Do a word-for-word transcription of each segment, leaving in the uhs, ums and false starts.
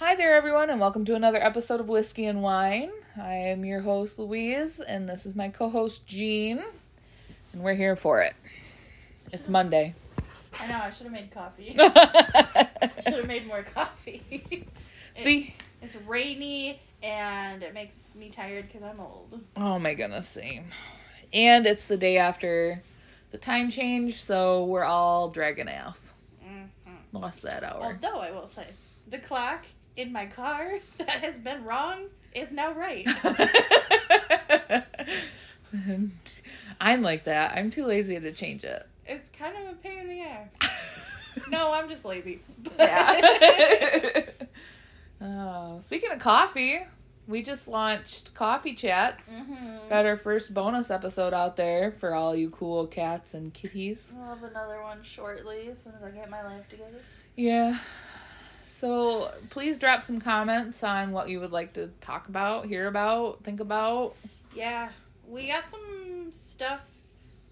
Hi there, everyone, and welcome to another episode of Whiskey and Wine. I am your host, Louise, and this is my co-host, Jean, and we're here for it. It's Monday. I know, I should have made coffee. I should have made more coffee. It, it's rainy, and it makes me tired because I'm old. Oh, my goodness, same. And it's the day after the time change, so we're all dragging ass. Mm-hmm. Lost that hour. Although, I will say, the clock in my car that has been wrong is now right. I'm like that. I'm too lazy to change it. It's kind of a pain in the ass. No, I'm just lazy. Yeah. Oh, speaking of coffee, we just launched Coffee Chats. Mm-hmm. Got our first bonus episode out there for all you cool cats and kitties. I'll have another one shortly as soon as I get my life together. Yeah. So, please drop some comments on what you would like to talk about, hear about, think about. Yeah. We got some stuff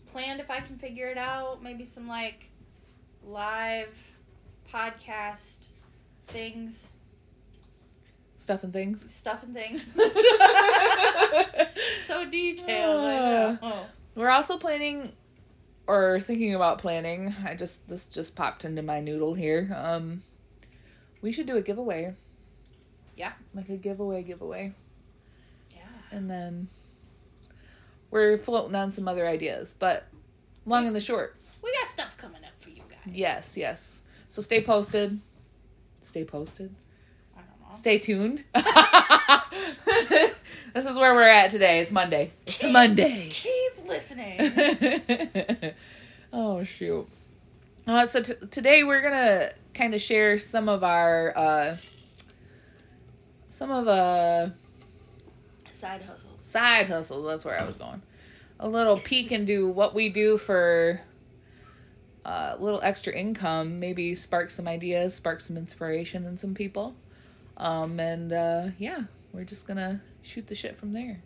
planned if I can figure it out. Maybe some, like, live podcast things. Stuff and things? Stuff and things. So detailed, I know. We're also planning, or thinking about planning, I just, this just popped into my noodle here, um... we should do a giveaway. Yeah. Like a giveaway giveaway. Yeah. And then we're floating on some other ideas. But long and the short, we got stuff coming up for you guys. Yes, yes. So stay posted. Stay posted. I don't know. Stay tuned. This is where we're at today. It's Monday. It's keep, Monday. Keep listening. Oh, shoot. Uh, so t- today we're going to kind of share some of our, uh, some of, uh, side hustles, side hustles. That's where I was going. A little peek into what we do for a uh, little extra income, maybe spark some ideas, spark some inspiration in some people. Um, and, uh, yeah, we're just gonna shoot the shit from there.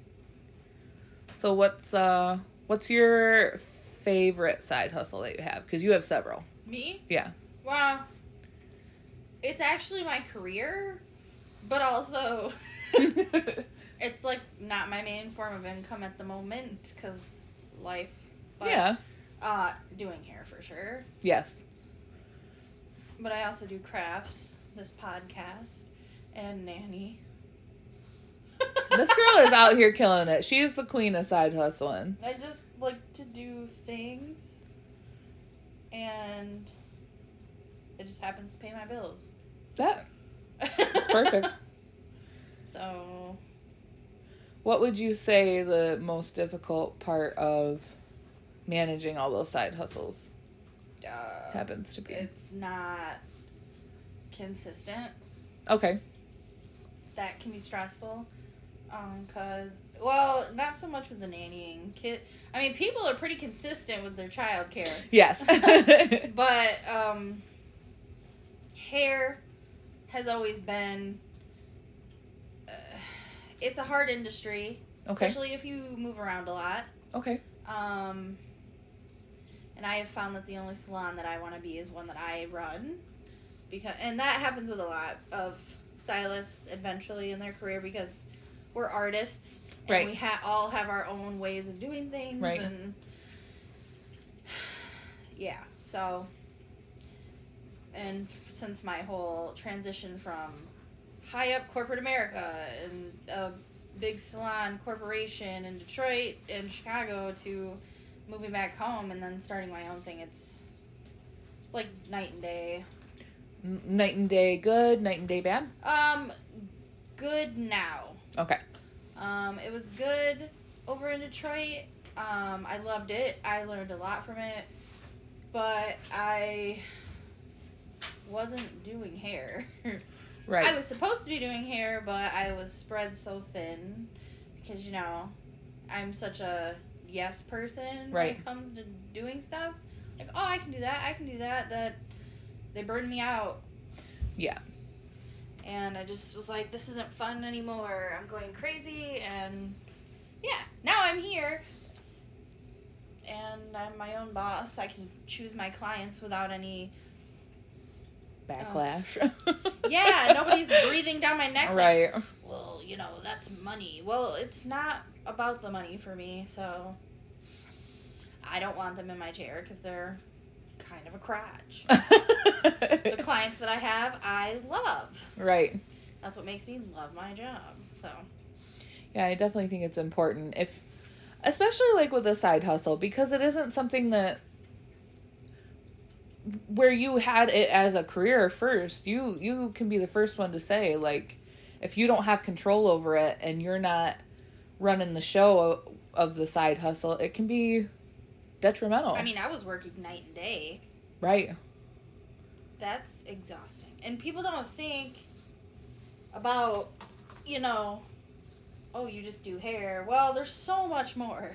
So what's, uh, what's your favorite side hustle that you have? 'Cause you have several. Me? Yeah. Wow. It's actually my career, but also it's, like, not my main form of income at the moment because life. But, yeah. Uh, doing hair for sure. Yes. But I also do crafts, this podcast, and nanny. This girl is out here killing it. She's the queen of side hustling. I just like to do things, and it just happens to pay my bills. That. That's perfect. So. What would you say the most difficult part of managing all those side hustles uh, happens to be? It's not consistent. Okay. That can be stressful. Um, 'cause, well, not so much with the nannying. Kid, I mean, people are pretty consistent with their child care. Yes. But, um... hair has always been, uh, it's a hard industry, okay, especially if you move around a lot. Okay. Um, and I have found that the only salon that I want to be is one that I run, because, and that happens with a lot of stylists eventually in their career because we're artists, and right, we ha- all have our own ways of doing things, right, and yeah, so. And since my whole transition from high-up corporate America and a big salon corporation in Detroit and Chicago to moving back home and then starting my own thing, it's it's like night and day. Night and day good, night and day bad? Um, good now. Okay. Um, it was good over in Detroit. Um, I loved it. I learned a lot from it. But I wasn't doing hair. Right. I was supposed to be doing hair, but I was spread so thin because, you know, I'm such a yes person, right, when it comes to doing stuff. Like, oh, I can do that, I can do that, that they burned me out. Yeah. And I just was like, this isn't fun anymore. I'm going crazy, and yeah, now I'm here. And I'm my own boss. I can choose my clients without any backlash. Um, yeah, nobody's everything down my neck. Right. Like, well, you know, that's money. Well, it's not about the money for me, so I don't want them in my chair because they're kind of a crotch. The clients that I have, I love. Right. That's what makes me love my job, so. Yeah, I definitely think it's important, if, especially like with a side hustle, because it isn't something that, where you had it as a career first, you, you can be the first one to say, like, if you don't have control over it and you're not running the show of the side hustle, it can be detrimental. I mean, I was working night and day. Right. That's exhausting. And people don't think about, you know, oh, you just do hair. Well, there's so much more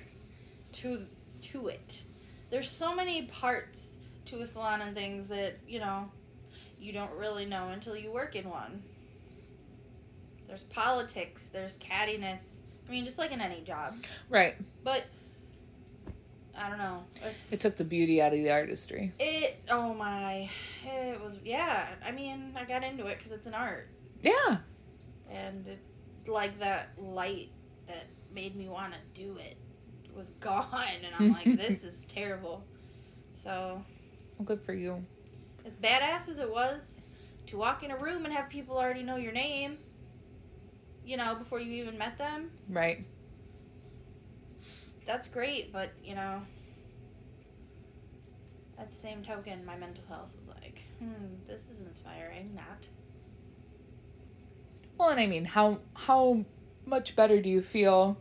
to to it. There's so many parts to a salon and things that, you know, you don't really know until you work in one. There's politics. There's cattiness. I mean, just like in any job. Right. But, I don't know. It's, it took the beauty out of the artistry. It, oh my, it was, yeah. I mean, I got into it because it's an art. Yeah. And it, like that light that made me want to do it was gone, and I'm like, this is terrible. So. Well, good for you. As badass as it was to walk in a room and have people already know your name, you know, before you even met them. Right. That's great, but, you know, at the same token, my mental health was like, hmm, this is inspiring, not. Well, and I mean, how how much better do you feel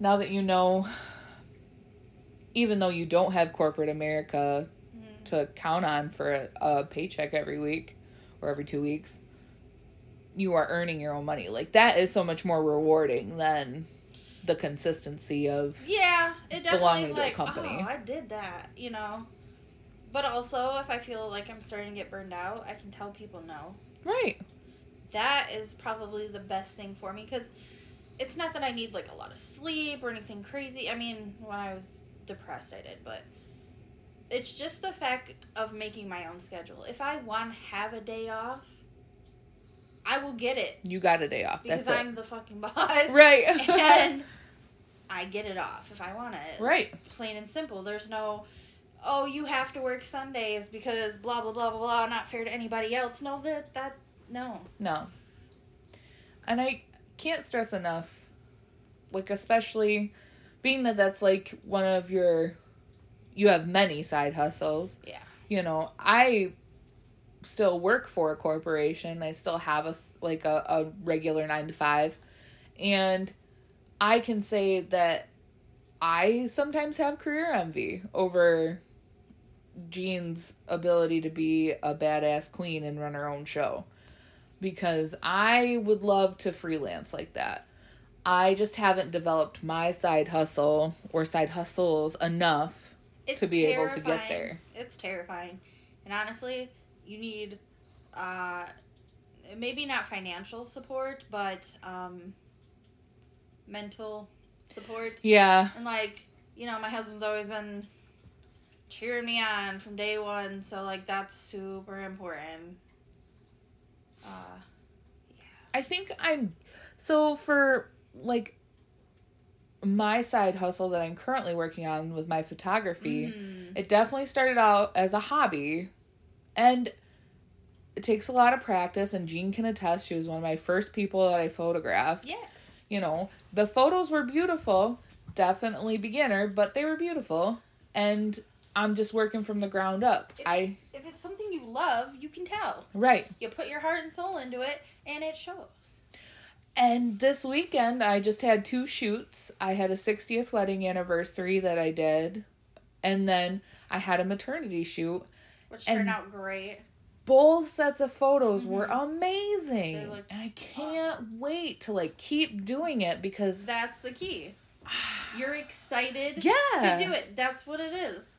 now that you know, even though you don't have corporate America mm-hmm. to count on for a, a paycheck every week or every two weeks, you are earning your own money. Like, that is so much more rewarding than the consistency of yeah, it definitely is like, a company. Oh, I did that, you know. But also, if I feel like I'm starting to get burned out, I can tell people no. Right. That is probably the best thing for me, because it's not that I need, like, a lot of sleep or anything crazy. I mean, when I was depressed, I did, but it's just the fact of making my own schedule. If I want to have a day off, I will get it. You got a day off. Because that's I'm it. The fucking boss. Right. And I get it off if I want it. Right. Plain and simple. There's no, oh, you have to work Sundays because blah, blah, blah, blah, blah, not fair to anybody else. No, that, that. No. No. And I can't stress enough, like, especially being that that's, like, one of your, you have many side hustles. Yeah. You know, I still work for a corporation. I still have, a, like, a, a regular nine to five. And I can say that I sometimes have career envy over Jean's ability to be a badass queen and run her own show. Because I would love to freelance like that. I just haven't developed my side hustle or side hustles enough it's to be terrifying. Able to get there. It's terrifying. And honestly, you need uh, maybe not financial support, but um, mental support. Yeah. And like, you know, my husband's always been cheering me on from day one. So like, that's super important. Uh, yeah. I think I'm, so for, like, my side hustle that I'm currently working on with my photography, mm. it definitely started out as a hobby, and it takes a lot of practice, and Jean can attest, she was one of my first people that I photographed. Yes. You know, the photos were beautiful, definitely beginner, but they were beautiful, and I'm just working from the ground up. If I if it's something you love, you can tell. Right. You put your heart and soul into it, and it shows. And this weekend, I just had two shoots. I had a sixtieth wedding anniversary that I did, and then I had a maternity shoot. Which turned out great. Both sets of photos mm-hmm. were amazing. They looked and I can't awesome. Wait to, like, keep doing it, because that's the key. You're excited yeah. to do it. That's what it is.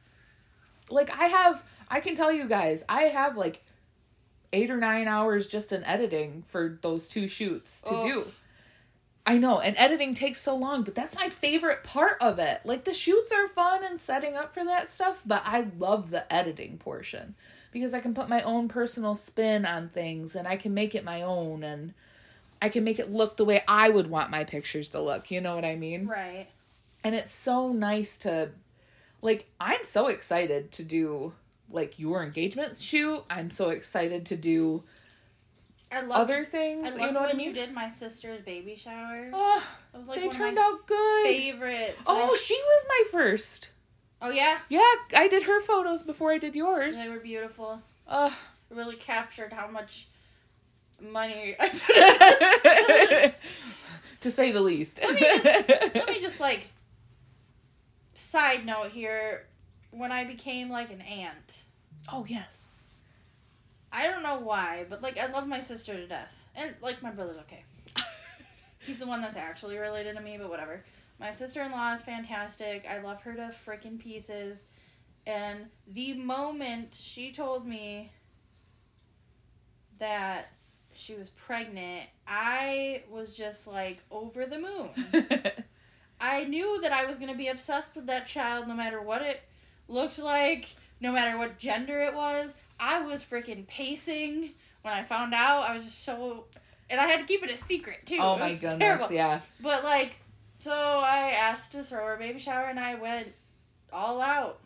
Like, I have, I can tell you guys, I have, like, eight or nine hours just in editing for those two shoots to oh. do. I know, and editing takes so long, but that's my favorite part of it. Like, the shoots are fun and setting up for that stuff, but I love the editing portion. because I can put my own personal spin on things and I can make it my own and I can make it look the way I would want my pictures to look. You know what I mean? Right. And it's so nice to, like, I'm so excited to do, like, your engagement shoot. I'm so excited to do I loved, other things. I loved you know what when I mean? You did my sister's baby shower. Oh, it was like they one turned of my out good. Favorites. Oh, like, she was my first. Oh, yeah? Yeah, I did her photos before I did yours. They were beautiful. Uh, it really captured how much money I put in. To say the least. Let me just, let me just like, side note here. When I became, like, an aunt. Oh, yes. I don't know why, but, like, I love my sister to death. And, like, my brother's okay. He's the one that's actually related to me, but whatever. My sister-in-law is fantastic. I love her to freaking pieces. And the moment she told me that she was pregnant, I was just, like, over the moon. I knew that I was going to be obsessed with that child no matter what it looked like, no matter what gender it was. I was freaking pacing when I found out. I was just so... And I had to keep it a secret, too. Oh, my goodness, terrible. Yeah. But, like, so I asked to throw her baby shower, and I went all out.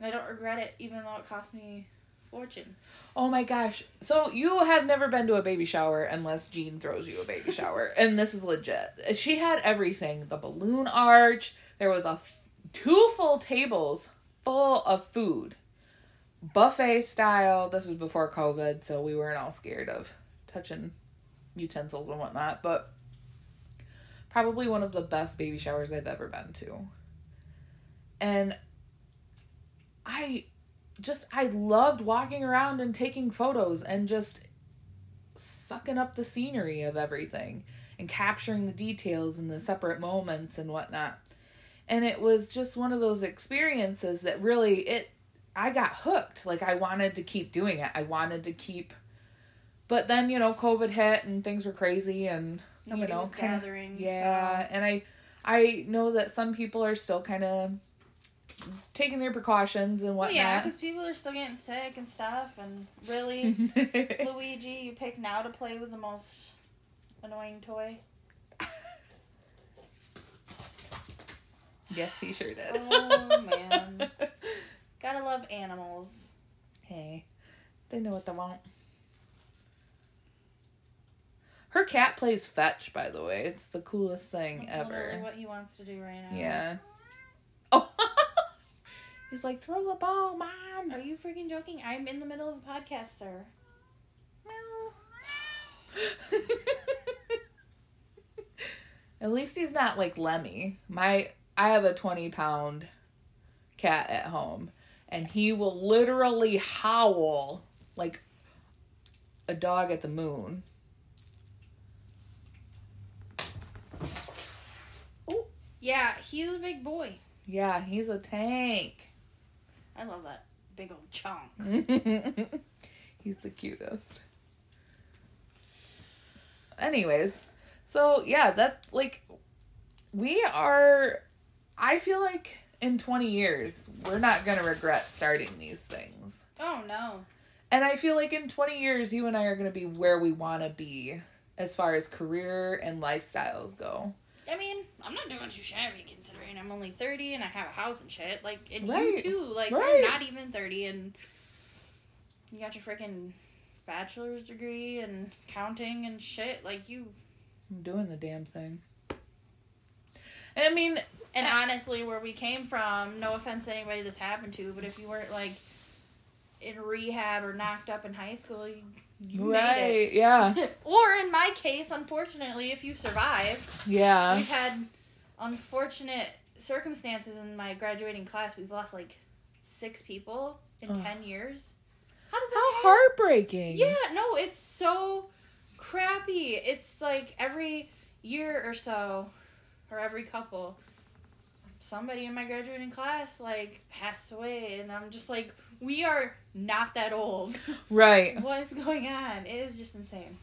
And I don't regret it, even though it cost me a fortune. Oh, my gosh. So you have never been to a baby shower unless Jean throws you a baby shower. And this is legit. She had everything. The balloon arch. There was a f- two full tables full of food. Buffet style. This was before COVID, so we weren't all scared of touching utensils and whatnot, but probably one of the best baby showers I've ever been to. And I just, I loved walking around and taking photos and just sucking up the scenery of everything and capturing the details and the separate moments and whatnot. And it was just one of those experiences that really, it I got hooked. Like, I wanted to keep doing it. I wanted to keep... But then, you know, COVID hit and things were crazy and, Nobody you know... was kinda, gathering. Yeah. So. And I I know that some people are still kind of taking their precautions and whatnot. Well, yeah, because people are still getting sick and stuff. And really, Luigi, you pick now to play with the most annoying toy. Yes, he sure did. Oh, man. Gotta love animals. Hey, they know what they want. Her cat plays fetch, by the way. It's the coolest thing That's ever. That's literally what he wants to do right now. Yeah. Oh. He's like, throw the ball, Mom. Are you freaking joking? I'm in the middle of a podcast, sir. Meow. At least he's not like Lemmy. My, I have a twenty-pound cat at home. And he will literally howl like a dog at the moon. Oh, yeah, he's a big boy. Yeah, he's a tank. I love that big old chunk. He's the cutest. Anyways, so yeah, that's like, we are, I feel like in twenty years, we're not going to regret starting these things. Oh, no. And I feel like in twenty years, you and I are going to be where we want to be as far as career and lifestyles go. I mean, I'm not doing too shabby considering I'm only thirty and I have a house and shit. Like, and right. you too. Like, right. You're not even thirty and you got your freaking bachelor's degree and accounting and shit. Like, you... I'm doing the damn thing. And I mean... And honestly, where we came from, no offense to anybody this happened to, but if you weren't, like, in rehab or knocked up in high school, you, you right, made it. Yeah. Or in my case, unfortunately, if you survived. Yeah. We've had unfortunate circumstances in my graduating class. We've lost, like, six people in oh. ten years. How does that How happen? Heartbreaking. Yeah, no, it's so crappy. It's, like, every year or so, or every couple... somebody in my graduating class, like, passed away, and I'm just like, we are not that old. Right. What is going on? It is just insane.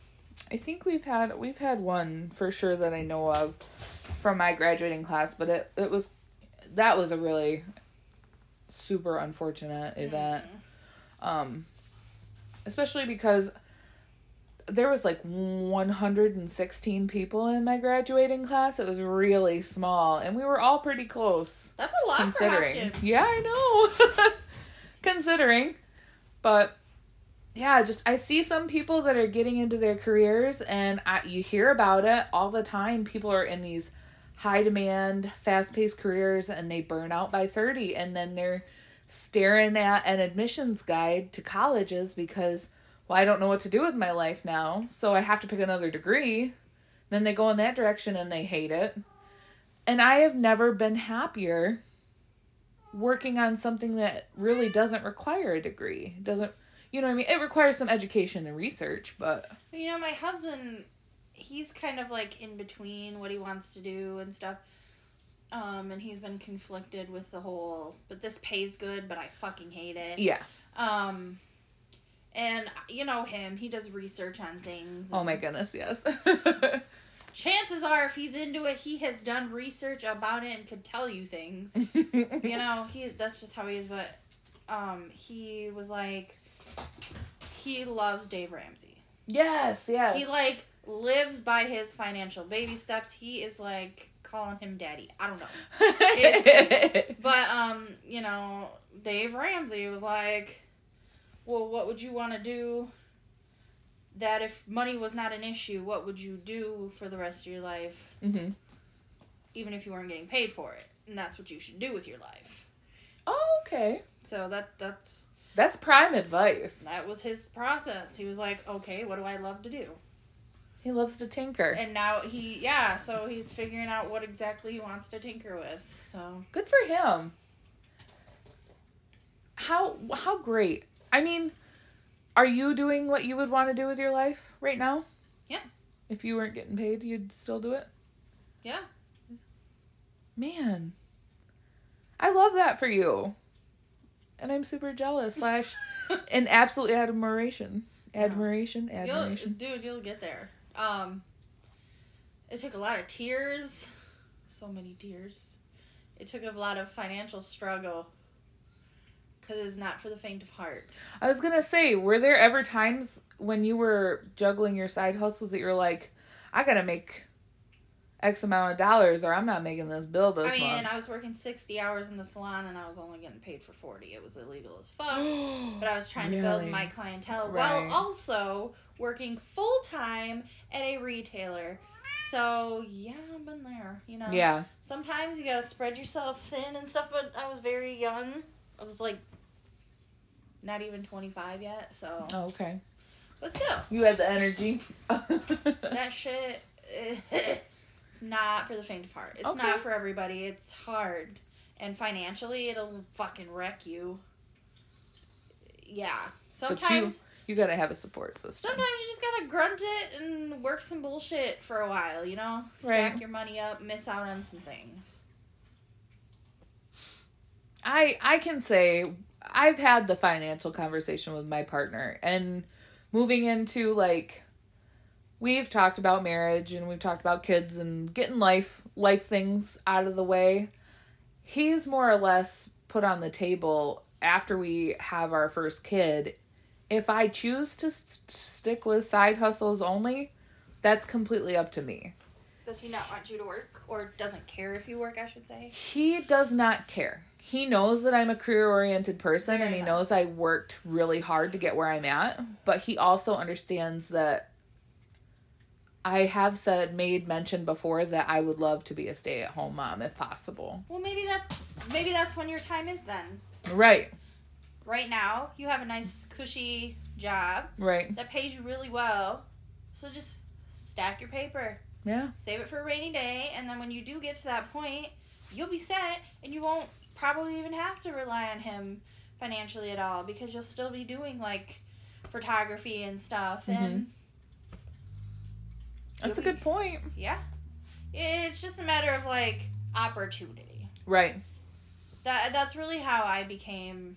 I think we've had we've had one, for sure, that I know of from my graduating class, but it, it was, that was a really super unfortunate event. Um, especially because there was like one hundred sixteen people in my graduating class. It was really small, and we were all pretty close. That's a lot considering. For Hopkins. Yeah, I know. Considering, but yeah, just I see some people that are getting into their careers, and I, you hear about it all the time. People are in these high demand, fast paced careers, and they burn out by thirty, and then they're staring at an admissions guide to colleges because, well, I don't know what to do with my life now, so I have to pick another degree. Then they go in that direction and they hate it. And I have never been happier working on something that really doesn't require a degree. Doesn't, you know what I mean? It requires some education and research, but... You know, my husband, he's kind of like in between what he wants to do and stuff. Um, and he's been conflicted with the whole, but this pays good, but I fucking hate it. Yeah. Um... And, you know him, he does research on things. Oh my goodness, yes. Chances are, if he's into it, he has done research about it and could tell you things. You know, he that's just how he is, but um, he was like, he loves Dave Ramsey. Yes, yes. He, like, lives by his financial baby steps. He is, like, calling him daddy. I don't know. It's crazy. But, um, you know, Dave Ramsey was like... Well, what would you want to do that if money was not an issue, what would you do for the rest of your life, mm-hmm. even if you weren't getting paid for it? And that's what you should do with your life. Oh, okay. So that that's... That's prime advice. That was his process. He was like, okay, what do I love to do? He loves to tinker. And now he, yeah, so he's figuring out what exactly he wants to tinker with. So good for him. How How great. I mean, are you doing what you would want to do with your life right now? Yeah. If you weren't getting paid, you'd still do it? Yeah. Man. I love that for you. And I'm super jealous slash in absolute admiration. Admiration, yeah. admiration. You'll, dude, you'll get there. Um, it took a lot of tears. So many tears. It took a lot of financial struggle. Because it's not for the faint of heart. I was going to say, were there ever times when you were juggling your side hustles that you were like, I got to make X amount of dollars or I'm not making this bill this month? I mean, month. I was working sixty hours in the salon and I was only getting paid for forty. It was illegal as fuck. But I was trying really? to build my clientele right. while also working full-time at a retailer. So, yeah, I've been there, you know. Yeah. Sometimes you got to spread yourself thin and stuff, but I was very young. I was like not even twenty-five yet, so. Oh, okay. But still. You had the energy. That shit, it's not for the faint of heart. It's okay. Not for everybody. It's hard. And financially, it'll fucking wreck you. Yeah. Sometimes. But you, you gotta have a support system. Sometimes you just gotta grunt it and work some bullshit for a while, you know? Stack right. your money up, miss out on some things. I I can say I've had the financial conversation with my partner, and moving into, like, we've talked about marriage and we've talked about kids and getting life life things out of the way. He's more or less put on the table after we have our first kid. If I choose to st- stick with side hustles only, that's completely up to me. Does he not want you to work, or doesn't care if you work, I should say? He does not care. He knows that I'm a career-oriented person, Very and he much. knows I worked really hard to get where I'm at, but he also understands that I have said, made mention before that I would love to be a stay-at-home mom if possible. Well, maybe that's, maybe that's when your time is then. Right. Right now, you have a nice, cushy job. Right. That pays you really well, so just stack your paper. Yeah. Save it for a rainy day, and then when you do get to that point, you'll be set, and you won't probably even have to rely on him financially at all, because you'll still be doing, like, photography and stuff, and mm-hmm. that's be, a good point. Yeah, it's just a matter of, like, opportunity, right? That that's really how I became,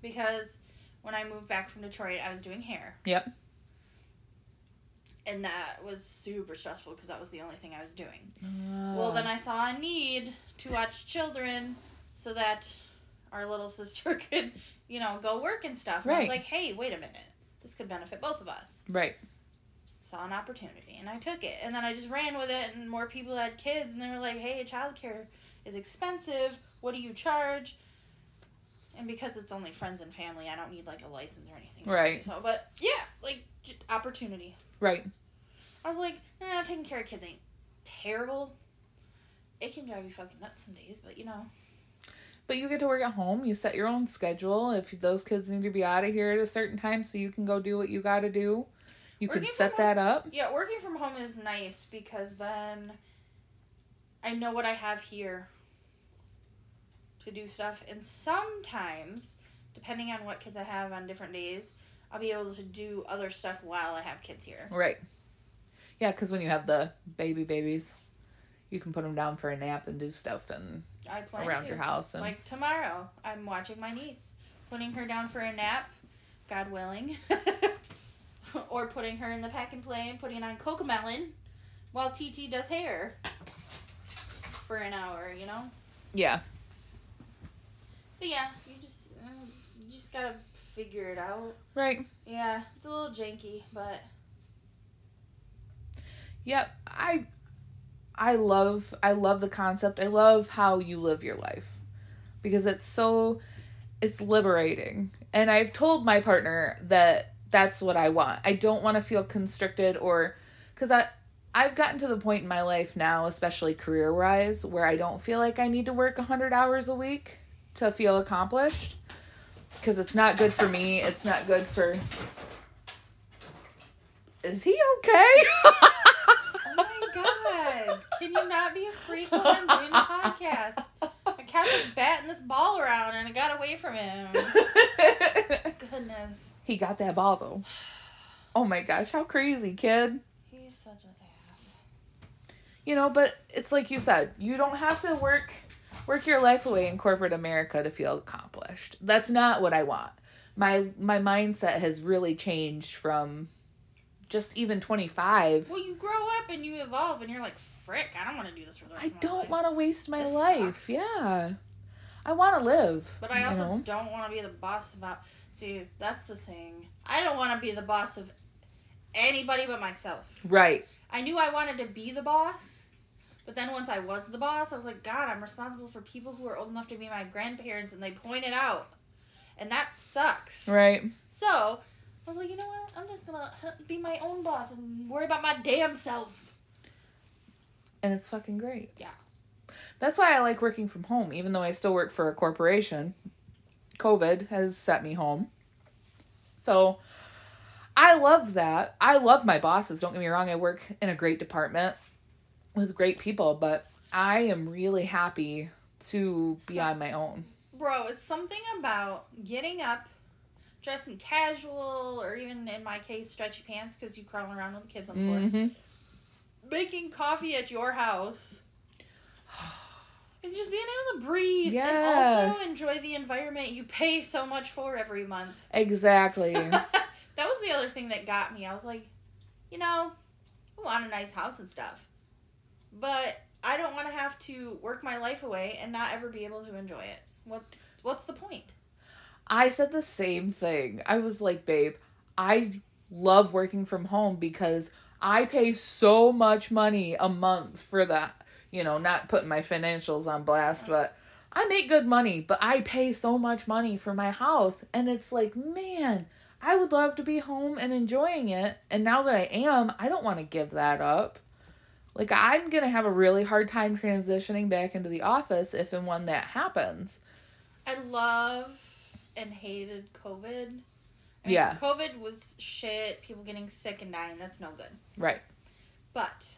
because when I moved back from Detroit, I was doing hair. Yep. And that was super stressful because that was the only thing I was doing. Uh. Well, then I saw a need to watch children. So that our little sister could, you know, go work and stuff. And right. I was like, hey, wait a minute. This could benefit both of us. Right. Saw an opportunity, and I took it. And then I just ran with it, and more people had kids, and they were like, hey, childcare is expensive. What do you charge? And because it's only friends and family, I don't need, like, a license or anything. Right. Like so, but, yeah, like, j- opportunity. Right. I was like, nah, taking care of kids ain't terrible. It can drive you fucking nuts some days, but, you know. But you get to work at home. You set your own schedule. If those kids need to be out of here at a certain time so you can go do what you got to do, you working can set that home, up. Yeah, working from home is nice because then I know what I have here to do stuff. And sometimes, depending on what kids I have on different days, I'll be able to do other stuff while I have kids here. Right. Yeah, because when you have the baby babies, you can put them down for a nap and do stuff and I plan around to. your house. And like tomorrow, I'm watching my niece, putting her down for a nap, God willing, or putting her in the pack and play and putting on Cocomelon while T T does hair for an hour, you know? Yeah. But yeah, you just uh, you just gotta figure it out. Right. Yeah, it's a little janky, but. Yep, I, I love I love the concept. I love how you live your life, because it's so, it's liberating. And I've told my partner that that's what I want. I don't want to feel constricted or, because I I've gotten to the point in my life now, especially career wise, where I don't feel like I need to work a hundred hours a week to feel accomplished, because it's not good for me. It's not good for. Is he okay? Can you not be a freak while I'm doing a podcast? My cat was batting this ball around and it got away from him. Goodness. He got that ball though. Oh my gosh, how crazy, kid. He's such an ass. You know, but it's like you said, you don't have to work work your life away in corporate America to feel accomplished. That's not what I want. My my mindset has really changed from just even twenty-five. Well, you grow up and you evolve and you're like, frick, I don't want to do this for the rest I of my life. I don't want to waste my this life. Sucks. Yeah. I want to live. But I also you know? don't want to be the boss about... See, that's the thing. I don't want to be the boss of anybody but myself. Right. I knew I wanted to be the boss, but then once I was the boss, I was like, God, I'm responsible for people who are old enough to be my grandparents, and they point it out. And that sucks. Right. So, I was like, you know what? I'm just going to be my own boss and worry about my damn self. And it's fucking great. Yeah. That's why I like working from home, even though I still work for a corporation. COVID has set me home. So, I love that. I love my bosses. Don't get me wrong. I work in a great department with great people, but I am really happy to be so, on my own. Bro, it's something about getting up, dressing casual, or even in my case, stretchy pants, because you crawling around with the kids on the mm-hmm. floor. Making coffee at your house and just being able to breathe yes. and also enjoy the environment you pay so much for every month. Exactly. That was the other thing that got me. I was like, you know, I want a nice house and stuff, but I don't want to have to work my life away and not ever be able to enjoy it. What? What's the point? I said the same thing. I was like, babe, I love working from home because I pay so much money a month for that, you know, not putting my financials on blast, but I make good money, but I pay so much money for my house. And it's like, man, I would love to be home and enjoying it. And now that I am, I don't want to give that up. Like, I'm going to have a really hard time transitioning back into the office if and when that happens. I love and hated COVID. I mean, yeah. COVID was shit, people getting sick and dying, that's no good. Right. But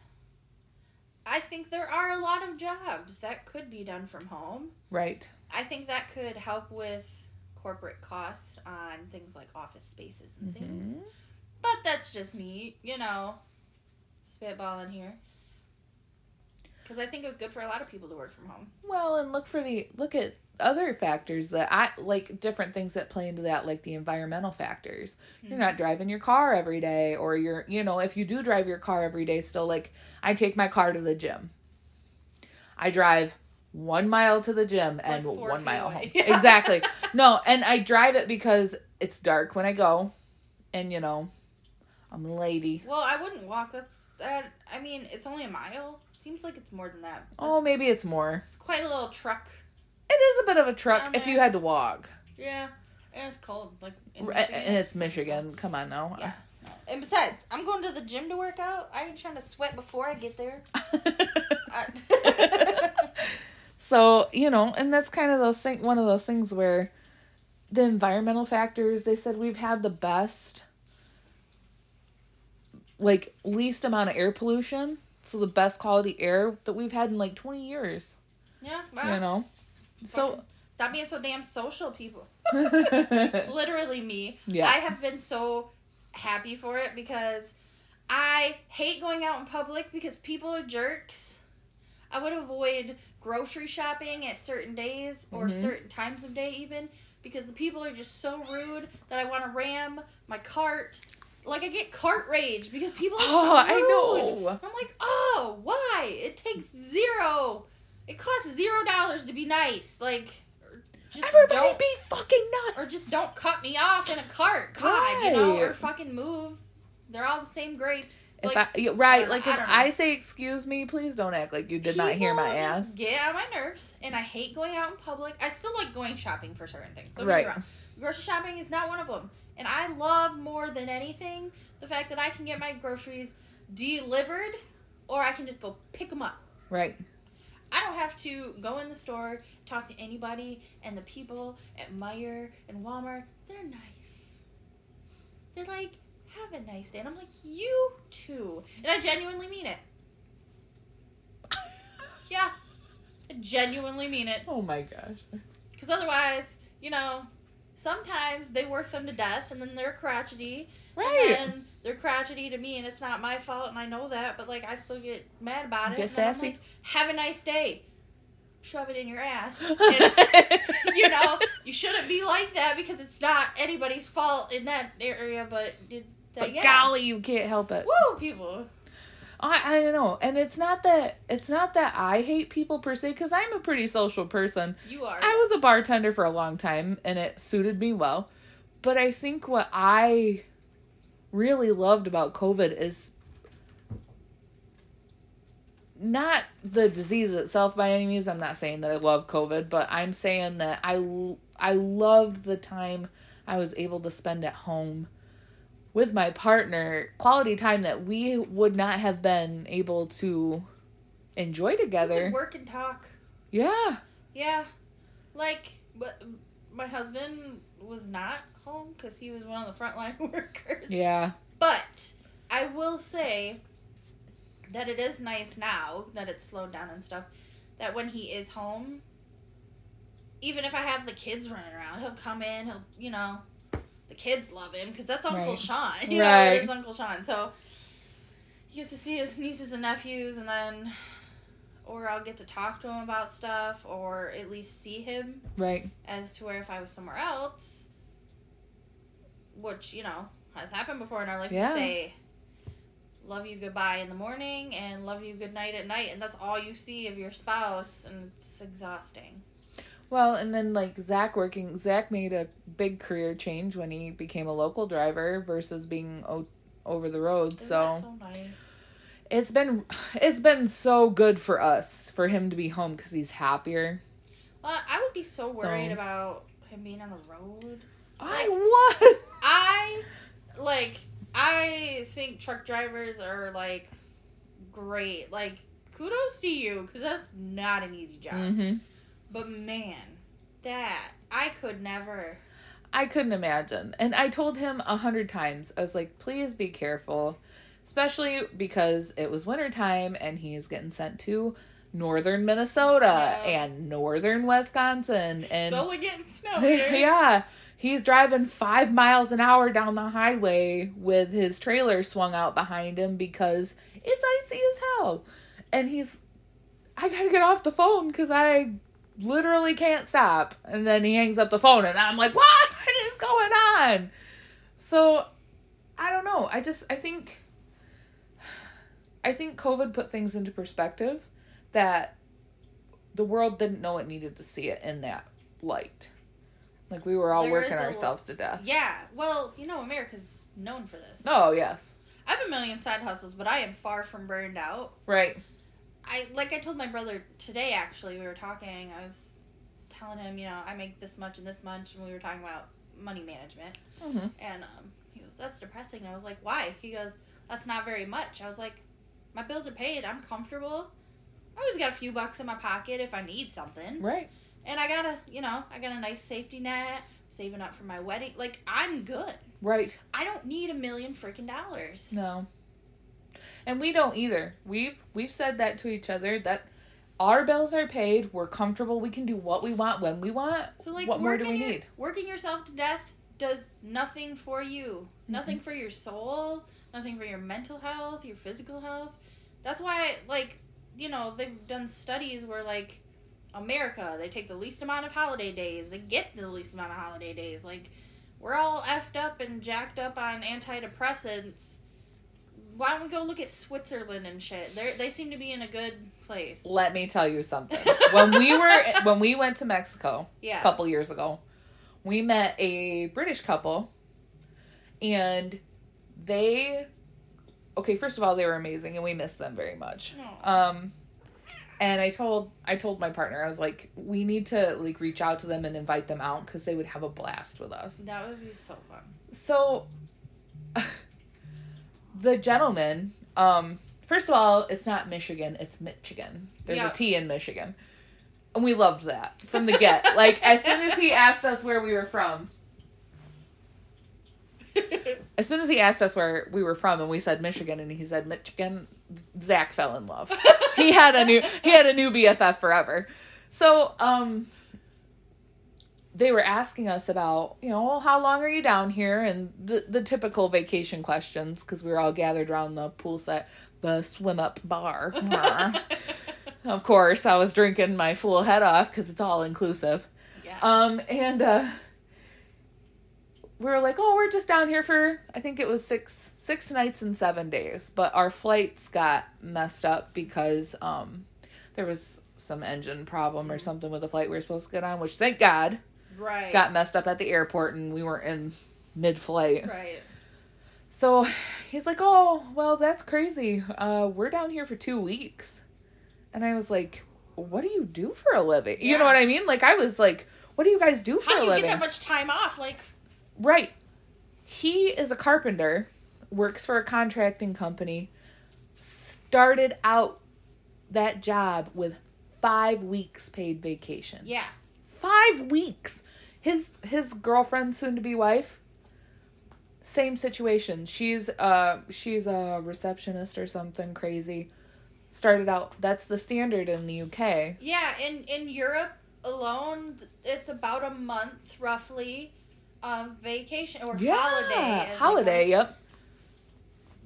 I think there are a lot of jobs that could be done from home. Right. I think that could help with corporate costs on things like office spaces and mm-hmm. things. But that's just me, you know, spitballing here. Because I think it was good for a lot of people to work from home. Well, and look for the, look at other factors that I, like different things that play into that, like the environmental factors. Mm-hmm. You're not driving your car every day, or you're, you know, if you do drive your car every day still, like I take my car to the gym. I drive one mile to the gym it's and like one mile away. Home. Yeah. Exactly. No, and I drive it because it's dark when I go, and you know, I'm a lady. Well, I wouldn't walk. That's that. I mean, it's only a mile. Seems like it's more than that. That's, oh, maybe it's more. It's quite a little truck. It is a bit of a truck if you had to walk. Yeah, and it's cold. Like in right, and it's Michigan. Come on now. Yeah. And besides, I'm going to the gym to work out. I ain't trying to sweat before I get there. I... So, you know, and that's kind of those thing, one of those things where the environmental factors, they said we've had the best, like, least amount of air pollution. So the best quality air that we've had in, like, twenty years. Yeah. Wow. You know? So... Stop being so damn social, people. Literally me. Yeah. I have been so... happy for it because I hate going out in public because people are jerks. I would avoid grocery shopping at certain days or mm-hmm. certain times of day even because the people are just so rude that I want to ram my cart. Like I get cart rage because people are oh, so rude. Oh, I know. I'm like, oh, why? It takes zero. It costs zero dollars to be nice. Like... Just Everybody be fucking nuts. Or just don't cut me off in a cart. God, right. You know, or fucking move. They're all the same grapes. If like, I, right, or, like I if I know. say excuse me, please don't act like you did People not hear my ass. Just get on my nerves, and I hate going out in public. I still like going shopping for certain things. Don't right. get me wrong. Grocery shopping is not one of them. And I love more than anything the fact that I can get my groceries delivered, or I can just go pick them up. Right. I don't have to go in the store, talk to anybody, and the people at Meijer and Walmart, they're nice. They're like, have a nice day. And I'm like, you too. And I genuinely mean it. Yeah. I genuinely mean it. Oh my gosh. Because otherwise, you know, sometimes they work them to death, and then they're crotchety. Right. And then they're crotchety to me, and it's not my fault, and I know that, but, like, I still get mad about it. Get sassy. Like, have a nice day. Shove it in your ass. And, you know, you shouldn't be like that because it's not anybody's fault in that area, but, it, that, but yeah. golly, you can't help it. Woo, people. I, I don't know. And it's not that it's not that I hate people per se, because I'm a pretty social person. You are. I yes. was a bartender for a long time, and it suited me well. But I think what I... really loved about COVID is not the disease itself by any means. I'm not saying that I love COVID, but I'm saying that I, I loved the time I was able to spend at home with my partner, quality time that we would not have been able to enjoy together. We could work and talk. Yeah. Yeah. Like, but my husband was not home because he was one of the frontline workers. Yeah. But I will say that it is nice now that it's slowed down and stuff, that when he is home, even if I have the kids running around, he'll come in, he'll, you know, the kids love him because that's Uncle right. Sean. You right. know, it is Uncle Sean. So he gets to see his nieces and nephews, and then, or I'll get to talk to him about stuff, or at least see him. Right. As to where if I was somewhere else, which, you know, has happened before in our life. Yeah. You say, love you goodbye in the morning and love you good night at night. And that's all you see of your spouse. And it's exhausting. Well, and then, like, Zach working... Zach made a big career change when he became a local driver versus being o- over the road. Isn't so, that so nice? It's been, it's been so good for us, for him to be home, because he's happier. Well, I would be so worried so. about him being on the road. Like, I was. I, like, I think truck drivers are, like, great. Like, kudos to you, because that's not an easy job. Mm-hmm. But, man, that, I could never. I couldn't imagine. And I told him a hundred times. I was like, please be careful, especially because it was wintertime and he's getting sent to northern Minnesota yeah. and northern Wisconsin. And it's only getting snow here. Yeah. He's driving five miles an hour down the highway with his trailer swung out behind him because it's icy as hell. And he's, I gotta get off the phone because I literally can't stop. And then he hangs up the phone and I'm like, what is going on? So, I don't know. I just, I think, I think COVID put things into perspective that the world didn't know it needed to see it in that light. Like, we were all there working ourselves l- to death. Yeah. Well, you know, America's known for this. Oh, yes. I have a million side hustles, but I am far from burned out. Right. I Like I told my brother today, actually, we were talking. I was telling him, you know, I make this much and this much, and we were talking about money management. Mm-hmm. And um, he goes, that's depressing. I was like, why? He goes, that's not very much. I was like, my bills are paid. I'm comfortable. I always got a few bucks in my pocket if I need something. Right. And I got a, you know, I got a nice safety net, saving up for my wedding. Like, I'm good. Right. I don't need a million freaking dollars. No. And we don't either. We've we've said that to each other, that our bills are paid, we're comfortable, we can do what we want when we want. So, like, what more do we your, need? Working yourself to death does nothing for you. Mm-hmm. Nothing for your soul, nothing for your mental health, your physical health. That's why, like, you know, they've done studies where, like, America, they take the least amount of holiday days. They get the least amount of holiday days. Like, we're all effed up and jacked up on antidepressants. Why don't we go look at Switzerland and shit? They they seem to be in a good place. Let me tell you something. When we were when we went to Mexico, yeah, a couple years ago, we met a British couple, and they, okay, first of all, they were amazing, and we missed them very much. Aww. Um. And I told I told my partner, I was like, we need to, like, reach out to them and invite them out because they would have a blast with us. That would be so fun. So, the gentleman, um, first of all, it's not Michigan, it's Michigan. There's yep. a T in Michigan. And we loved that from the get. Like, as soon as he asked us where we were from, as soon as he asked us where we were from and we said Michigan and he said Michigan, Zach fell in love. He had a new he had a new B F F forever. So, um, they were asking us about, you know, well, how long are you down here? And the, the typical vacation questions, because we were all gathered around the pool set, the swim-up bar. Of course, I was drinking my full head off, because it's all inclusive. Yeah. Um, and uh, we were like, oh, we're just down here for, I think it was six six nights and seven days. But our flights got messed up because um, there was some engine problem or something with the flight we were supposed to get on, which, thank God, right, got messed up at the airport and we weren't in mid-flight. Right. So he's like, oh, well, that's crazy. Uh, we're down here for two weeks. And I was like, what do you do for a living? Yeah. You know what I mean? Like, I was like, what do you guys do for a living? How do you get that much time off? Like... Right. He is a carpenter, works for a contracting company, started out that job with five weeks paid vacation. Yeah. Five weeks. His his girlfriend, soon to be wife, same situation. She's uh she's a receptionist or something crazy. Started out, that's the standard in the U K. Yeah, in, in Europe alone it's about a month roughly. Uh, vacation or yeah. holiday. Holiday, yep.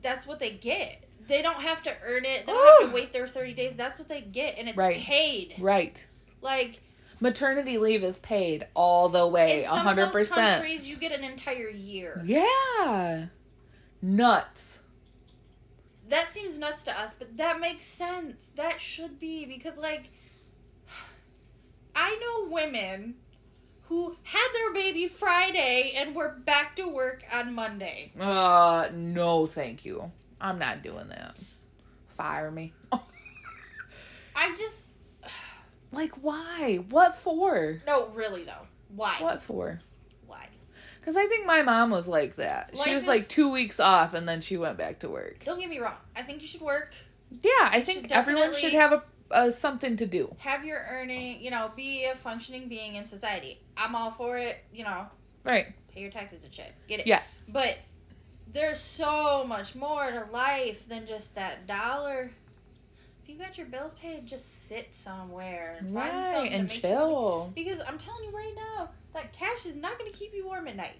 That's what they get. They don't have to earn it. They don't Ooh. have to wait their thirty days. That's what they get, and it's right. paid. Right. Like... Maternity leave is paid all the way, one hundred percent. In some of those countries, you get an entire year. Yeah. Nuts. That seems nuts to us, but that makes sense. That should be, because, like, I know women... who had their baby Friday and were back to work on Monday. Uh, no, thank you. I'm not doing that. Fire me. I just... Like, why? What for? No, really, though. Why? What for? Why? Because I think my mom was like that. Life she was, is... like, two weeks off, and then she went back to work. Don't get me wrong. I think you should work. Yeah, I you think everyone should have a... Uh, something to do. Have your earning, you know, be a functioning being in society. I'm all for it, you know. Right. Pay your taxes and shit. Get it. Yeah. But there's so much more to life than just that dollar. If you got your bills paid, just sit somewhere and right, find something and chill. Because I'm telling you right now, that cash is not going to keep you warm at night.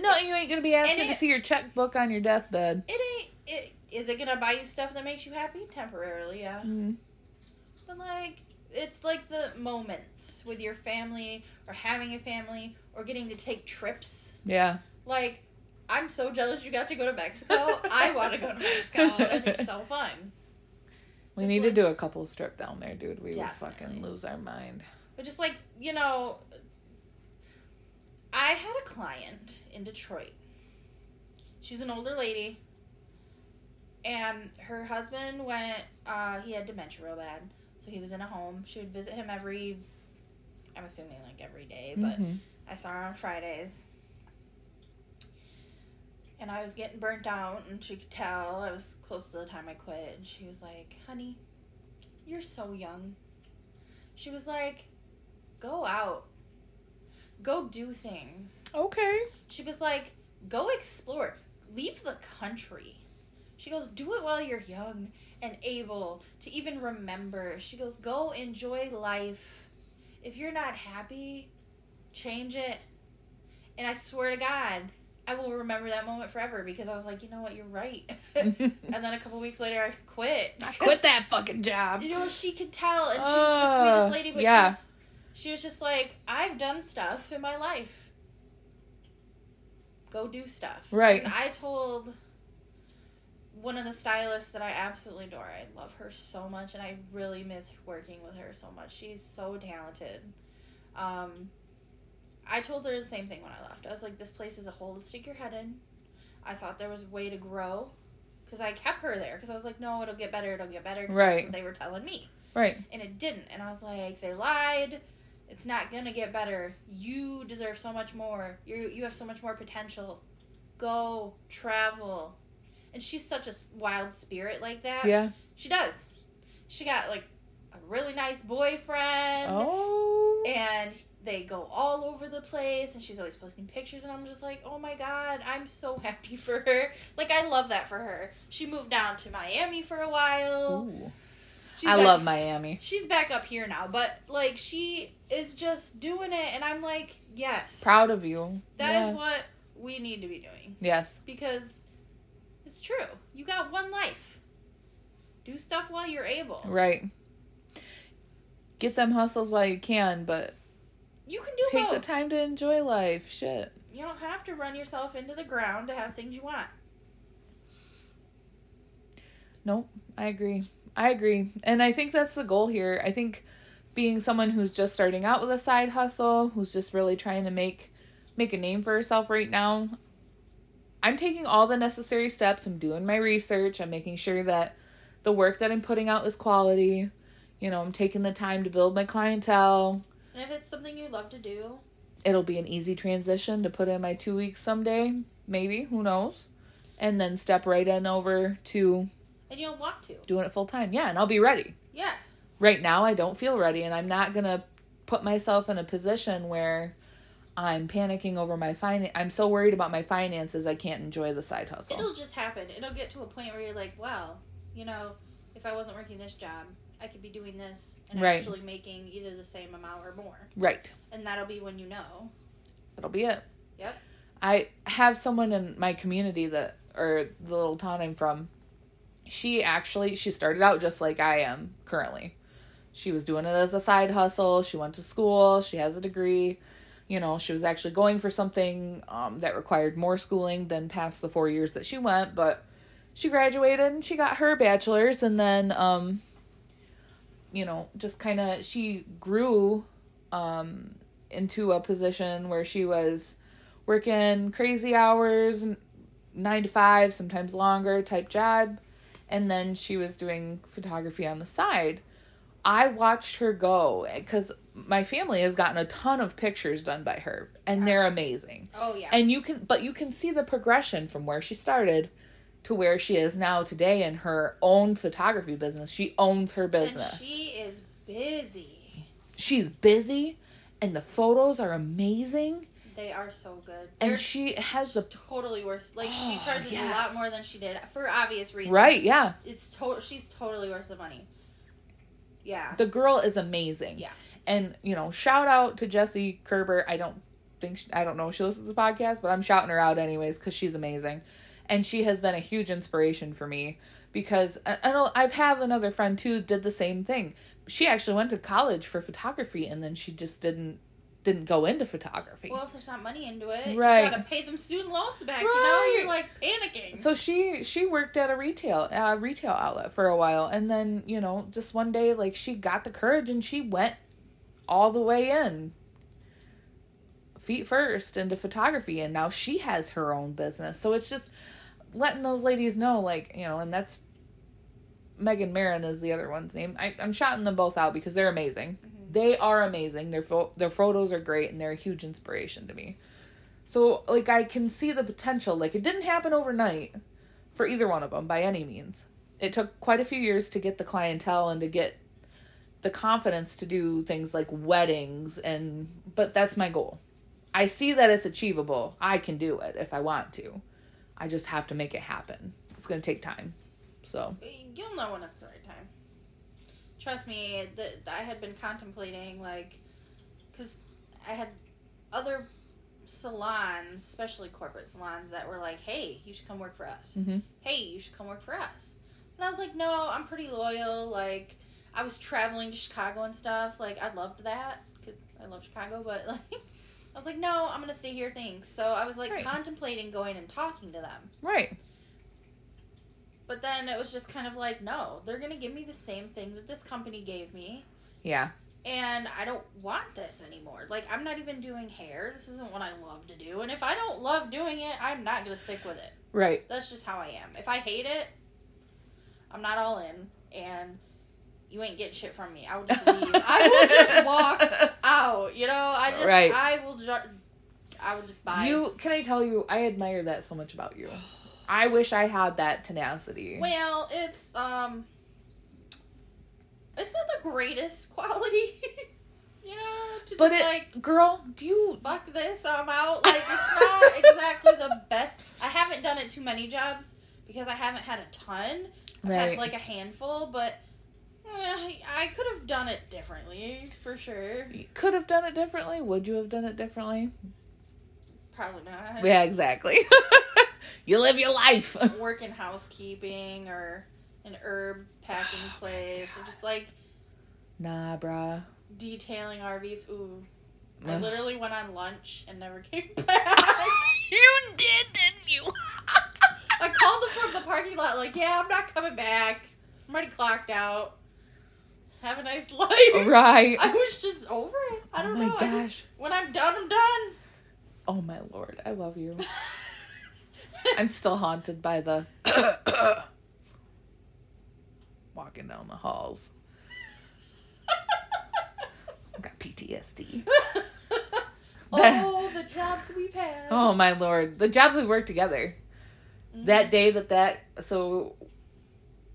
No, it, you ain't going to be asking it, to see your checkbook on your deathbed. It ain't. It is it going to buy you stuff that makes you happy temporarily? Yeah. Mm-hmm. Like, it's like the moments with your family or having a family or getting to take trips. Yeah. Like, I'm so jealous you got to go to Mexico. I want to go to Mexico. That'd be so fun. We need like, to do a couple strip down there, dude. We definitely. would fucking lose our mind. But just like, you know, I had a client in Detroit. She's an older lady. And her husband went, uh, he had dementia real bad. So he was in a home. She would visit him every, I'm assuming like every day. But mm-hmm. I saw her on Fridays. And I was getting burnt out, and she could tell. I was close to the time I quit. And she was like, honey, you're so young. She was like, go out. Go do things. Okay. She was like, go explore. Leave the country. She goes, do it while you're young and able to even remember. She goes, go enjoy life. If you're not happy, change it. And I swear to God, I will remember that moment forever, because I was like, you know what, you're right. And then a couple weeks later, I quit. I quit that fucking job. You know, she could tell, and she was uh, the sweetest lady, but yeah. she, was, she was just like, I've done stuff in my life. Go do stuff. Right. And I told one of the stylists that I absolutely adore, I love her so much, and I really miss working with her so much. She's so talented. Um... I told her the same thing when I left. I was like, this place is a hole to stick your head in. I thought there was a way to grow. Because I kept her there. Because I was like, no, it'll get better. It'll get better. Because right. that's what they were telling me. Right. And it didn't. And I was like, they lied. It's not going to get better. You deserve so much more. You you have so much more potential. Go travel. And she's such a wild spirit like that. Yeah. She does. She got, like, a really nice boyfriend. Oh. And they go all over the place, and she's always posting pictures, and I'm just like, oh my God, I'm so happy for her. Like, I love that for her. She moved down to Miami for a while. Ooh. I back, love Miami. She's back up here now, but, like, she is just doing it, and I'm like, yes. Proud of you. That yeah. is what we need to be doing. Yes. Because it's true. You got one life. Do stuff while you're able. Right. Get them hustles while you can, but you can do Take both. Take the time to enjoy life. Shit. You don't have to run yourself into the ground to have things you want. Nope. I agree. I agree. And I think that's the goal here. I think being someone who's just starting out with a side hustle, who's just really trying to make, make a name for herself right now, I'm taking all the necessary steps. I'm doing my research. I'm making sure that the work that I'm putting out is quality. You know, I'm taking the time to build my clientele. And if it's something you love to do, it'll be an easy transition to put in my two weeks someday, maybe, who knows, and then step right in over to. And you'll want to. Doing it full time, yeah, and I'll be ready. Yeah. Right now, I don't feel ready, and I'm not gonna put myself in a position where I'm panicking over my fin. I'm so worried about my finances, I can't enjoy the side hustle. It'll just happen. It'll get to a point where you're like, well, you know, if I wasn't working this job, I could be doing this and right. actually making either the same amount or more. Right. And that'll be when you know. That'll be it. Yep. I have someone in my community that, or the little town I'm from, she actually, she started out just like I am currently. She was doing it as a side hustle. She went to school. She has a degree. You know, she was actually going for something um, that required more schooling than past the four years that she went. But she graduated and she got her bachelor's, and then um you know, just kind of, she grew um, into a position where she was working crazy hours, nine to five, sometimes longer type job. And then she was doing photography on the side. I watched her go, because my family has gotten a ton of pictures done by her, and they're amazing. Oh, yeah. And you can, but you can see the progression from where she started to where she is now today in her own photography business. She owns her business. And she is busy. She's busy, and the photos are amazing. They are so good. And They're she has the totally worth. Like oh, she charges yes. a lot more than she did for obvious reasons. Right? Yeah. It's to- She's totally worth the money. Yeah. The girl is amazing. Yeah. And you know, shout out to Jessie Kerber. I don't think she, I don't know if she listens to the podcast, but I'm shouting her out anyways because she's amazing. And she has been a huge inspiration for me because and I've have another friend too did the same thing. She actually went to college for photography, and then she just didn't didn't go into photography. Well, if there's not money into it, right. You gotta pay them student loans back. Right. You know, you're like panicking. So she she worked at a retail uh, retail outlet for a while, and then you know, just one day, like she got the courage and she went all the way in, feet first, into photography, and now she has her own business. So it's just letting those ladies know, like you know, and that's Megan Marin is the other one's name. I, I'm shouting them both out because they're amazing. They are amazing. Their fo- their photos are great, and they're a huge inspiration to me. So, like, I can see the potential. Like, it didn't happen overnight for either one of them by any means. It took quite a few years to get the clientele and to get the confidence to do things like weddings. and But that's my goal. I see that it's achievable. I can do it if I want to. I just have to make it happen. It's going to take time. So you'll know when it's the right time. Trust me, the, the, I had been contemplating, like, because I had other salons, especially corporate salons, that were like, hey, you should come work for us. Mm-hmm. Hey, you should come work for us. And I was like, no, I'm pretty loyal. Like, I was traveling to Chicago and stuff. Like, I loved that because I love Chicago. But, like, I was like, no, I'm going to stay here, things. So I was, like, right. contemplating going and talking to them. Right. But then it was just kind of like, no, they're going to give me the same thing that this company gave me. Yeah. And I don't want this anymore. Like, I'm not even doing hair. This isn't what I love to do. And if I don't love doing it, I'm not going to stick with it. Right. That's just how I am. If I hate it, I'm not all in. And you ain't getting shit from me. I will just leave. I will just walk out. You know, I just, right. I will ju- I will just buy. You, can I tell you, I admire that so much about you. I wish I had that tenacity. Well, it's, um, it's not the greatest quality, you know, to but just, it, like, girl, do you... fuck this, I'm out. Like, it's not exactly the best. I haven't done it too many jobs, because I haven't had a ton. I've right. had, like, a handful, but eh, I could have done it differently, for sure. You could have done it differently? Would you have done it differently? Probably not. Yeah, exactly. You live your life. Work in housekeeping or an herb packing oh place. Or just like... Nah, brah. Detailing R Vs. Ooh. Ugh. I literally went on lunch and never came back. You did, didn't you? I called them from the parking lot like, yeah, I'm not coming back. I'm already clocked out. Have a nice life. Right. I was just over it. I don't oh my know. Gosh. I just, when I'm done, I'm done. Oh, my Lord. I love you. I'm still haunted by the walking down the halls. I've got P T S D. Oh, the jobs we've had. Oh, my Lord. The jobs we worked together. Mm-hmm. That day that that... So,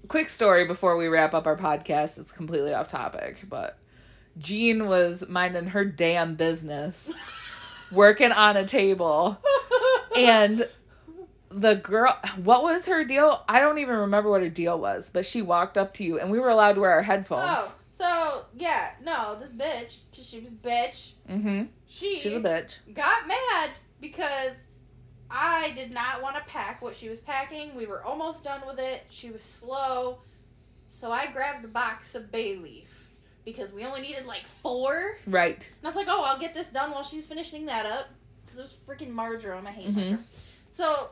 quick story before we wrap up our podcast. It's completely off topic, but Jean was minding her damn business, working on a table, and... The girl, what was her deal? I don't even remember what her deal was, but she walked up to you, and we were allowed to wear our headphones. Oh, so, yeah, no, this bitch, because she was a bitch. Mm-hmm. She She's a bitch. Got mad because I did not want to pack what she was packing. We were almost done with it. She was slow, so I grabbed a box of bay leaf because we only needed, like, four. Right. And I was like, oh, I'll get this done while she's finishing that up because it was freaking marjoram. I hate mm-hmm. marjoram. So...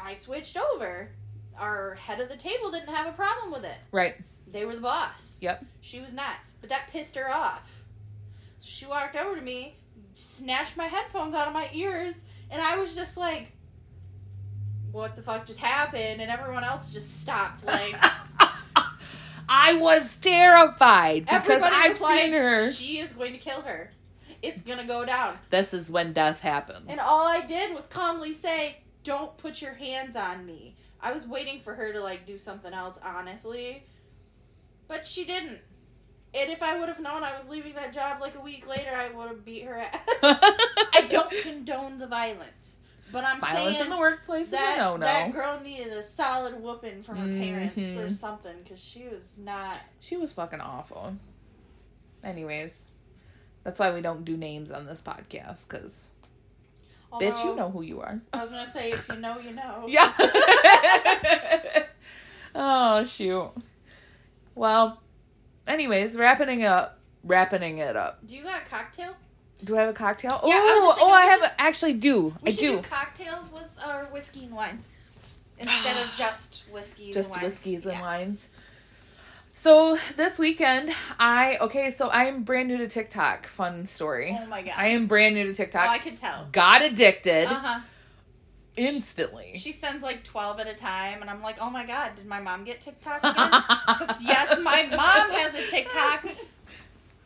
I switched over. Our head of the table didn't have a problem with it. Right. They were the boss. Yep. She was not. But that pissed her off. So she walked over to me, snatched my headphones out of my ears, and I was just like, what the fuck just happened? And everyone else just stopped. Like, I was terrified because I've seen her. She is going to kill her. It's going to go down. This is when death happens. And all I did was calmly say, don't put your hands on me. I was waiting for her to, like, do something else, honestly. But she didn't. And if I would have known I was leaving that job, like, a week later, I would have beat her ass. I don't condone the violence. But I'm violence saying... Violence in the workplace that, is a no-no. That girl needed a solid whooping from her mm-hmm. parents or something, because she was not... She was fucking awful. Anyways, that's why we don't do names on this podcast, because... Although, bitch, you know who you are. I was going to say, if you know, you know. Yeah. Oh, shoot. Well, anyways, wrapping it up. Wrapping it up. Do you got a cocktail? Do I have a cocktail? Yeah, oh, I oh, I have. Should, a, actually, do we I should do. do cocktails with our whiskey and wines instead of just whiskeys. Just and wines. whiskeys and yeah. wines. So this weekend, I okay. So I am brand new to TikTok. Fun story. Oh my god! I am brand new to TikTok. Oh, I could tell. Got addicted. Uh huh. Instantly. She sends like twelve at a time, and I'm like, oh my god, did my mom get TikTok again? Because yes, my mom has a TikTok.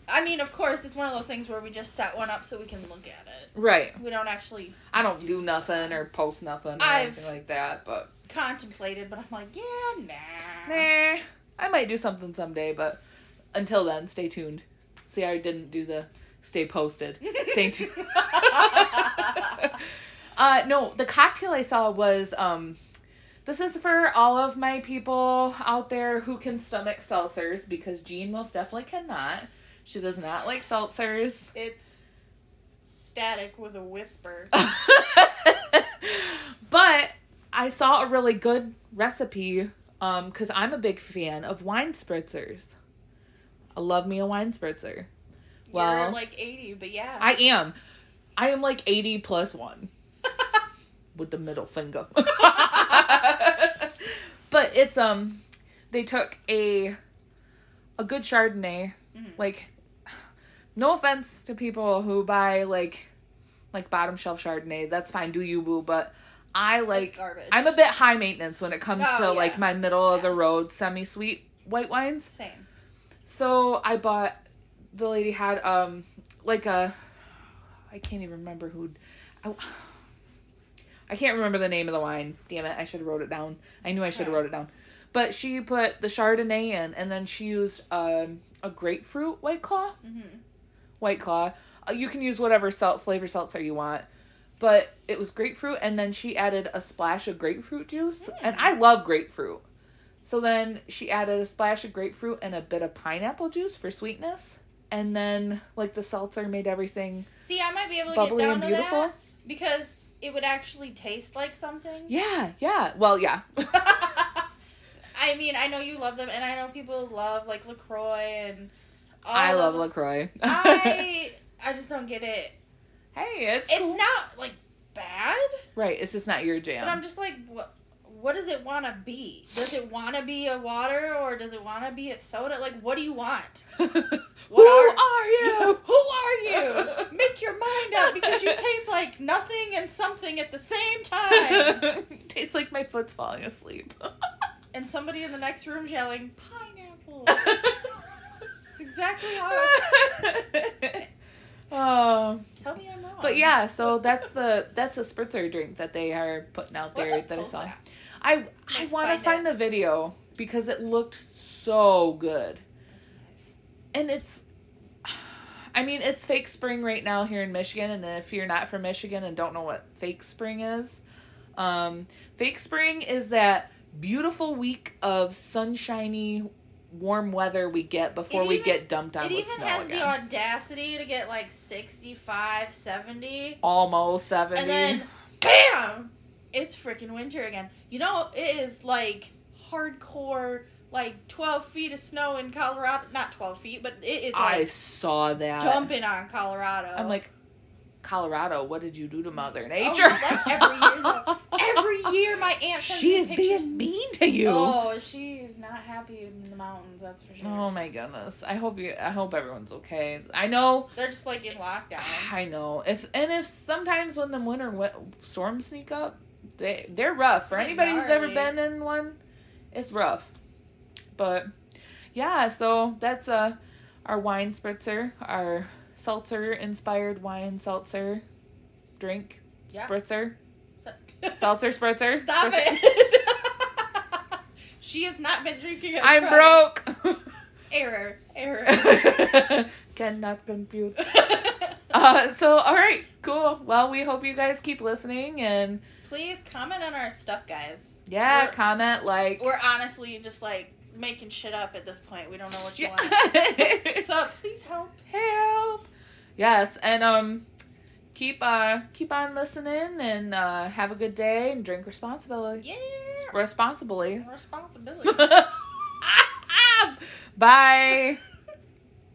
I mean, of course, it's one of those things where we just set one up so we can look at it. Right. We don't actually... I don't do nothing stuff. or post nothing or I've anything like that, but... contemplated, but I'm like, yeah, nah. Nah. I might do something someday, but until then, stay tuned. See, I didn't do the stay posted. Stay tuned. uh, no, the cocktail I saw was... Um, this is for all of my people out there who can stomach seltzers, because Jean most definitely cannot. She does not like seltzers. It's static with a whisper. But I saw a really good recipe um, because I'm a big fan of wine spritzers. I love me a wine spritzer. Well, you're like eighty, but yeah. I am. I am like eighty plus one. With the middle finger. But it's, um, they took a, a good Chardonnay. Mm-hmm. Like, no offense to people who buy, like, like bottom shelf Chardonnay. That's fine. Do you, boo. But I, like, I'm a bit high maintenance when it comes oh, to, yeah. like, my middle-of-the-road yeah. semi-sweet white wines. Same. So I bought, the lady had, um, like a, I can't even remember who, I, I can't remember the name of the wine. Damn it. I should have wrote it down. I knew I should have yeah. wrote it down. But she put the Chardonnay in, and then she used, um... a grapefruit White Claw? Mm-hmm. White Claw. Uh, you can use whatever salt flavor seltzer you want. But it was grapefruit, and then she added a splash of grapefruit juice. Mm. And I love grapefruit. So then she added a splash of grapefruit and a bit of pineapple juice for sweetness. And then, like, the seltzer made everything See, I might be able to bubbly get down and beautiful. To that because it would actually taste like something. Yeah, yeah. Well, yeah. I mean, I know you love them, and I know people love, like, LaCroix and all I love LaCroix. I I just don't get it. Hey, it's It's cool. not, like, bad. Right, it's just not your jam. But I'm just like, what, what does it want to be? Does it want to be a water, or does it want to be a soda? Like, what do you want? What Who are, are you? Who are you? Make your mind up, because you taste like nothing and something at the same time. Tastes like my foot's falling asleep. And somebody in the next room's yelling, pineapple. It's exactly how I... Oh. Tell me I'm wrong. But yeah, so that's the that's the spritzer drink that they are putting out there that I saw. That? I, like, I want to find, find the video because it looked so good. That's nice. And it's... I mean, it's fake spring right now here in Michigan. And if you're not from Michigan and don't know what fake spring is... Um, fake spring is that... beautiful week of sunshiny, warm weather we get before even, we get dumped on with snow again. It even has the audacity to get like sixty-five, seventy. Almost seventy. And then, bam! It's freaking winter again. You know, it is like hardcore, like twelve feet of snow in Colorado. Not twelve feet, but it is like... I saw that. Dumping on Colorado. I'm like... Colorado, what did you do to Mother Nature? Oh, that's every year. Every year my aunt sends me pictures. She is being mean to you. Oh, she is not happy in the mountains, that's for sure. Oh my goodness. I hope you I hope everyone's okay. I know they're just like in lockdown. I know. If and if sometimes when the winter wet, storms sneak up, they they're rough. For anybody who's ever been in one, it's rough. But yeah, so that's uh our wine spritzer, our seltzer-inspired wine seltzer drink. Yeah. Spritzer. S- seltzer spritzer. Stop spritzer. It. She has not been drinking it. I'm price. broke. Error. Error. Cannot compute. uh, so, all right. Cool. Well, we hope you guys keep listening. And please comment on our stuff, guys. Yeah, we're, comment, like. We're honestly just, like, making shit up at this point. We don't know what you yeah. want. So, please help. Help. Yes, and um, keep uh keep on listening, and uh, have a good day, and drink responsibly. Yeah, responsibly. Responsibly. Bye.